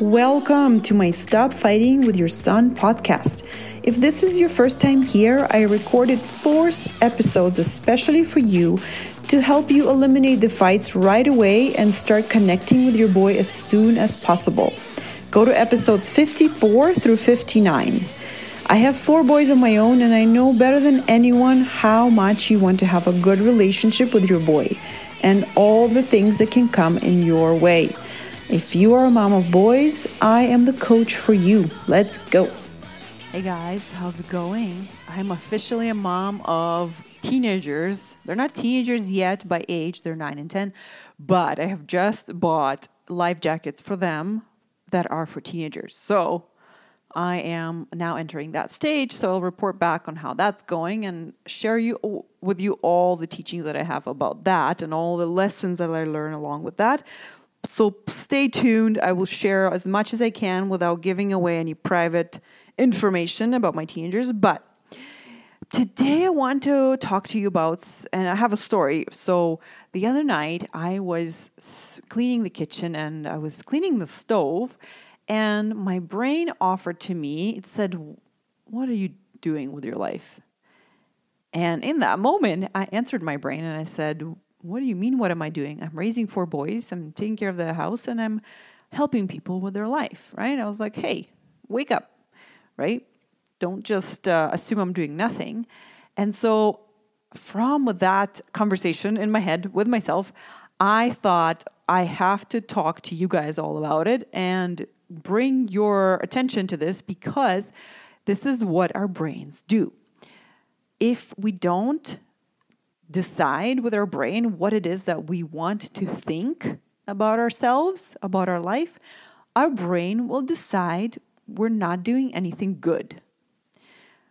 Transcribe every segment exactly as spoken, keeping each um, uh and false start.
Welcome to my Stop Fighting with Your Son podcast. If this is your first time here, I recorded four episodes especially for you to help you eliminate the fights right away and start connecting with your boy as soon as possible. Go to episodes fifty-four through fifty-nine. I have four boys of my own, and I know better than anyone how much you want to have a good relationship with your boy and all the things that can come in your way. If you are a mom of boys, I am the coach for you. Let's go. Hey guys, how's it going? I'm officially a mom of teenagers. They're not teenagers yet by age, they're nine and ten, but I have just bought life jackets for them that are for teenagers. So I am now entering that stage, so I'll report back on how that's going and share you with you all the teaching that I have about that and all the lessons that I learn along with that. So stay tuned. I will share as much as I can without giving away any private information about my teenagers. But today I want to talk to you about, and I have a story. So the other night I was cleaning the kitchen and I was cleaning the stove, and my brain offered to me, it said, "What are you doing with your life?" And in that moment, I answered my brain and I said, "What do you mean? What am I doing? I'm raising four boys. I'm taking care of the house, and I'm helping people with their life." Right? I was like, "Hey, wake up!" Right? Don't just uh, assume I'm doing nothing. And so, from that conversation in my head with myself, I thought I have to talk to you guys all about it and bring your attention to this, because this is what our brains do. If we don't decide with our brain what it is that we want to think about ourselves, about our life, our brain will decide we're not doing anything good.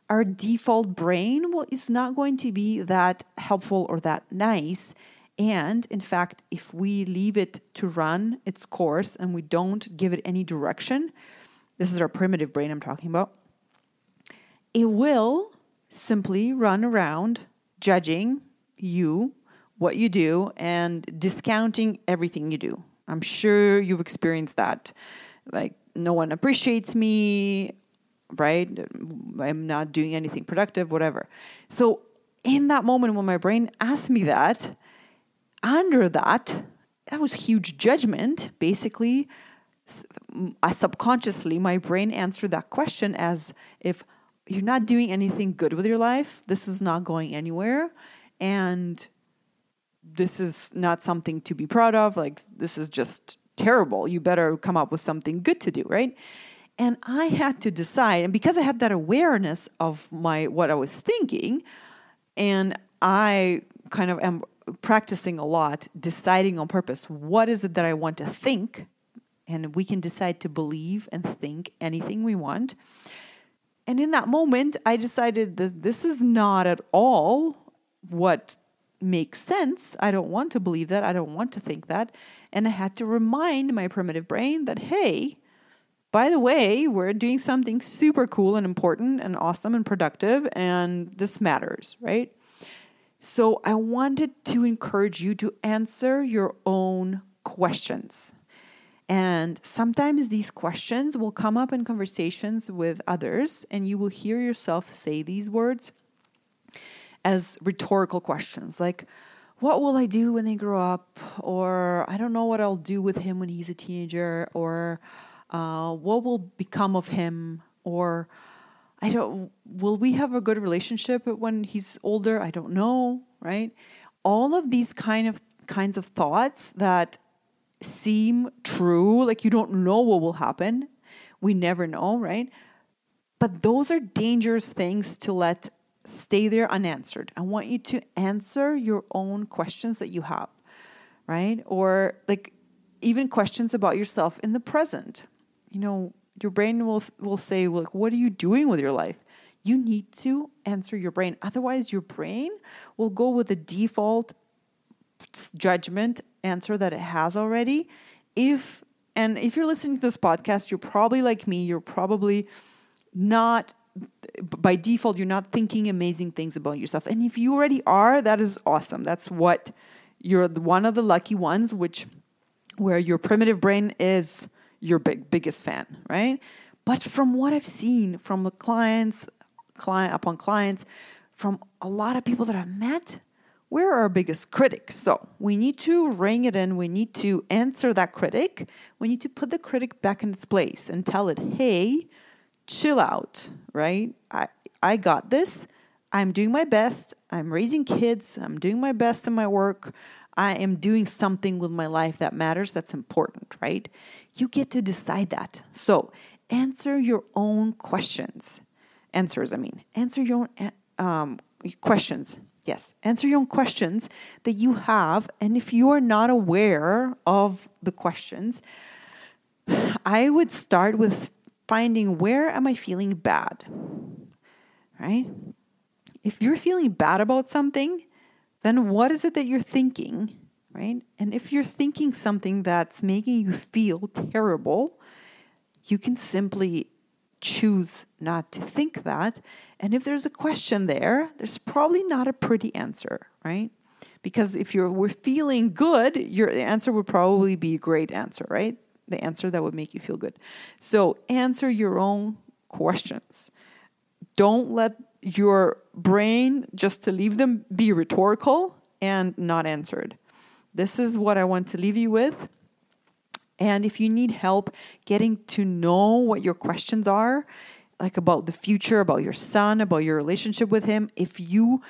Our default brain will, is not going to be that helpful or that nice. And in fact, if we leave it to run its course and we don't give it any direction, this is our primitive brain I'm talking about, it will simply run around judging you, what you do, and discounting everything you do. I'm sure you've experienced that. Like, no one appreciates me, right? I'm not doing anything productive, whatever. So in that moment when my brain asked me that, under that, that was huge judgment. Basically, I subconsciously, my brain answered that question as if you're not doing anything good with your life, this is not going anywhere, and this is not something to be proud of. Like, this is just terrible. You better come up with something good to do, right? And I had to decide, and because I had that awareness of my what I was thinking, and I kind of am practicing a lot, deciding on purpose, what is it that I want to think? And we can decide to believe and think anything we want. And in that moment, I decided that this is not at all what makes sense. I don't want to believe that. I don't want to think that. And I had to remind my primitive brain that, hey, by the way, we're doing something super cool and important and awesome and productive, and this matters, right? So I wanted to encourage you to answer your own questions. And sometimes these questions will come up in conversations with others, and you will hear yourself say these words as rhetorical questions, like, what will I do when they grow up? Or I don't know what I'll do with him when he's a teenager, or uh, what will become of him? Or I don't, will we have a good relationship when he's older? I don't know, right? All of these kind of kinds of thoughts that seem true, like you don't know what will happen. We never know, right? But those are dangerous things to let stay there unanswered. I want you to answer your own questions that you have, right? Or like even questions about yourself in the present. You know, your brain will will say, like, what are you doing with your life? You need to answer your brain. Otherwise, your brain will go with the default judgment answer that it has already. If, and if you're listening to this podcast, you're probably like me, you're probably not, by default, you're not thinking amazing things about yourself. And if you already are, that is awesome. That's what, you're one of the lucky ones, which, where your primitive brain is, your big, biggest fan, right? But from what I've seen from the clients, client upon clients, from a lot of people that I've met, we're our biggest critic. So we need to rein it in. We need to answer that critic. We need to put the critic back in its place and tell it, hey, chill out, right? I, I got this. I'm doing my best. I'm raising kids. I'm doing my best in my work. I am doing something with my life that matters. That's important, right? You get to decide that. So answer your own questions. Answers, I mean. Answer your own um, questions. Yes, answer your own questions that you have. And if you are not aware of the questions, I would start with finding, where am I feeling bad, right? If you're feeling bad about something, then what is it that you're thinking, right? And if you're thinking something that's making you feel terrible, you can simply choose not to think that. And if there's a question there, there's probably not a pretty answer, right? Because if you were feeling good, your answer would probably be a great answer, right? The answer that would make you feel good. So answer your own questions. Don't let your brain just to leave them be rhetorical and not answered. This is what I want to leave you with. And if you need help getting to know what your questions are, like about the future, about your son, about your relationship with him, if you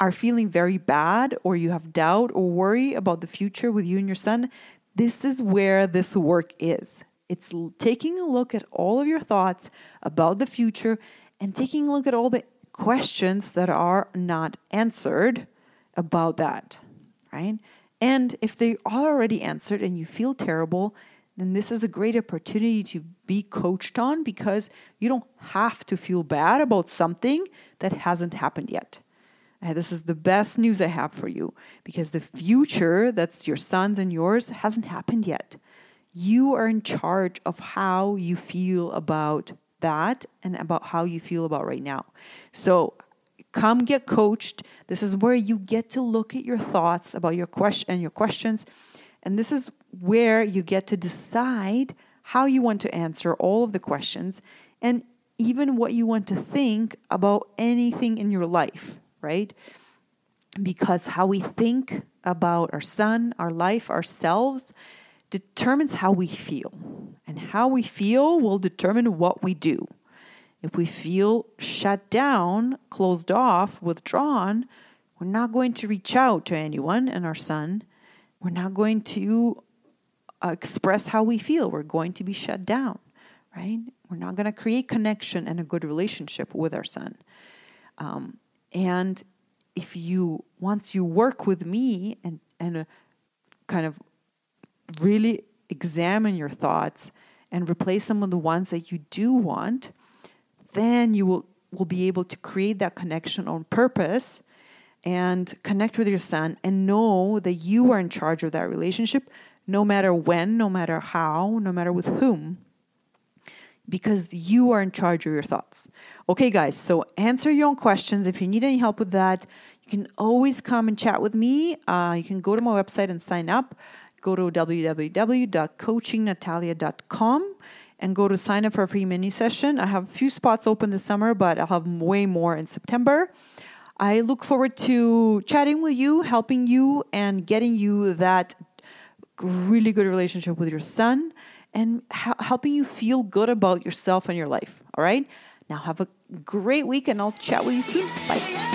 are feeling very bad or you have doubt or worry about the future with you and your son, this is where this work is. It's taking a look at all of your thoughts about the future and taking a look at all the questions that are not answered about that, right? And if they are already answered and you feel terrible, then this is a great opportunity to be coached on, because you don't have to feel bad about something that hasn't happened yet. Uh, this is the best news I have for you, because the future that's your son's and yours hasn't happened yet. You are in charge of how you feel about that and about how you feel about right now. So come get coached. This is where you get to look at your thoughts about your question and your questions. And this is where you get to decide how you want to answer all of the questions and even what you want to think about anything in your life, right? Because how we think about our son, our life, ourselves determines how we feel. And how we feel will determine what we do. If we feel shut down, closed off, withdrawn, we're not going to reach out to anyone and our son. We're not going to express how we feel. We're going to be shut down, right? We're not going to create connection and a good relationship with our son. Um, and if you, once you work with me and, and uh, kind of really examine your thoughts and replace them with the ones that you do want, then you will, will be able to create that connection on purpose and connect with your son and know that you are in charge of that relationship, no matter when, no matter how, no matter with whom, because you are in charge of your thoughts. Okay, guys, so answer your own questions. If you need any help with that, you can always come and chat with me. Uh, you can go to my website and sign up. Go to w w w dot coaching natalia dot com and go to sign up for a free mini session. I have a few spots open this summer, but I'll have way more in September. I look forward to chatting with you, helping you, and getting you that really good relationship with your son and ha- helping you feel good about yourself and your life. All right? Now have a great week, and I'll chat with you soon. Bye.